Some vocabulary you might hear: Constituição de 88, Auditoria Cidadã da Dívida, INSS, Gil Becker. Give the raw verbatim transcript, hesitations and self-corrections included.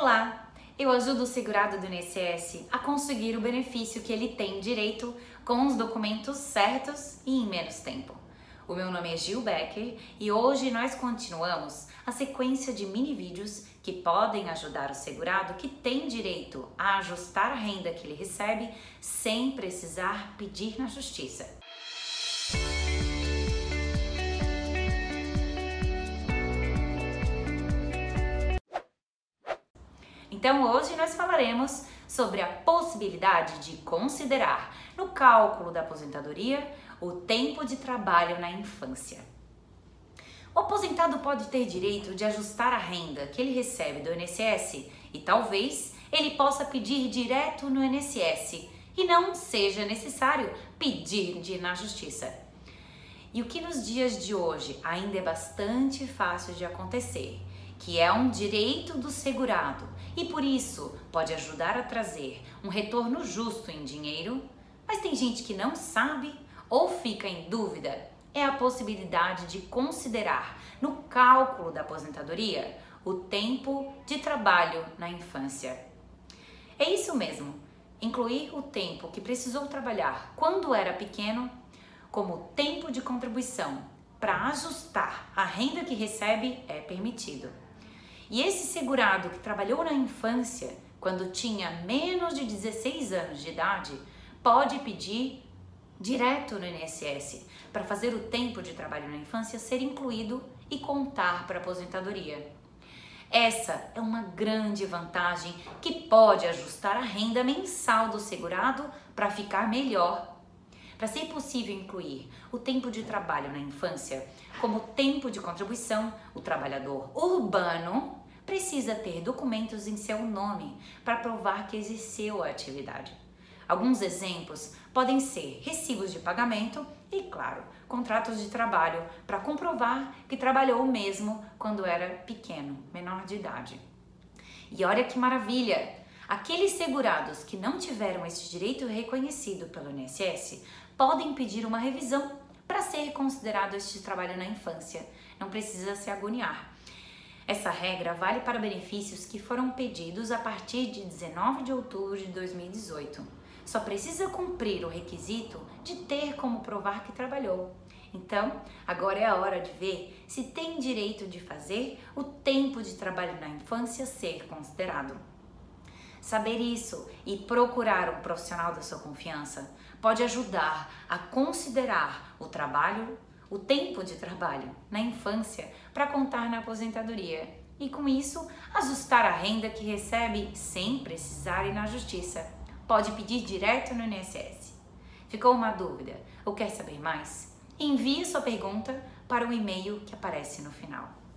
Olá, eu ajudo o segurado do I N S S a conseguir o benefício que ele tem direito com os documentos certos e em menos tempo. O meu nome é Gil Becker e hoje nós continuamos a sequência de mini vídeos que podem ajudar o segurado que tem direito a ajustar a renda que ele recebe sem precisar pedir na justiça. Então hoje nós falaremos sobre a possibilidade de considerar no cálculo da aposentadoria o tempo de trabalho na infância. O aposentado pode ter direito de ajustar a renda que ele recebe do I N S S e talvez ele possa pedir direto no I N S S e não seja necessário pedir de ir na justiça. E o que nos dias de hoje ainda é bastante fácil de acontecer, que é um direito do segurado e por isso pode ajudar a trazer um retorno justo em dinheiro, mas tem gente que não sabe ou fica em dúvida, é a possibilidade de considerar no cálculo da aposentadoria o tempo de trabalho na infância. É isso mesmo, incluir o tempo que precisou trabalhar quando era pequeno como tempo de contribuição para ajustar a renda que recebe é permitido. E esse segurado que trabalhou na infância, quando tinha menos de dezesseis anos de idade, pode pedir direto no I N S S para fazer o tempo de trabalho na infância ser incluído e contar para a aposentadoria. Essa é uma grande vantagem que pode ajustar a renda mensal do segurado para ficar melhor. Para ser possível incluir o tempo de trabalho na infância como tempo de contribuição, o trabalhador urbano precisa ter documentos em seu nome para provar que exerceu a atividade. Alguns exemplos podem ser recibos de pagamento e, claro, contratos de trabalho para comprovar que trabalhou mesmo quando era pequeno, menor de idade. E olha que maravilha! Aqueles segurados que não tiveram esse direito reconhecido pelo I N S S podem pedir uma revisão para ser considerado este trabalho na infância. Não precisa se agoniar. Essa regra vale para benefícios que foram pedidos a partir de dezenove de outubro de dois mil e dezoito. Só precisa cumprir o requisito de ter como provar que trabalhou. Então, agora é a hora de ver se tem direito de fazer o tempo de trabalho na infância ser considerado. Saber isso e procurar um profissional da sua confiança pode ajudar a considerar o trabalho, o tempo de trabalho na infância para contar na aposentadoria e com isso ajustar a renda que recebe sem precisar ir na justiça. Pode pedir direto no I N S S. Ficou uma dúvida ou quer saber mais? Envie sua pergunta para o e-mail que aparece no final.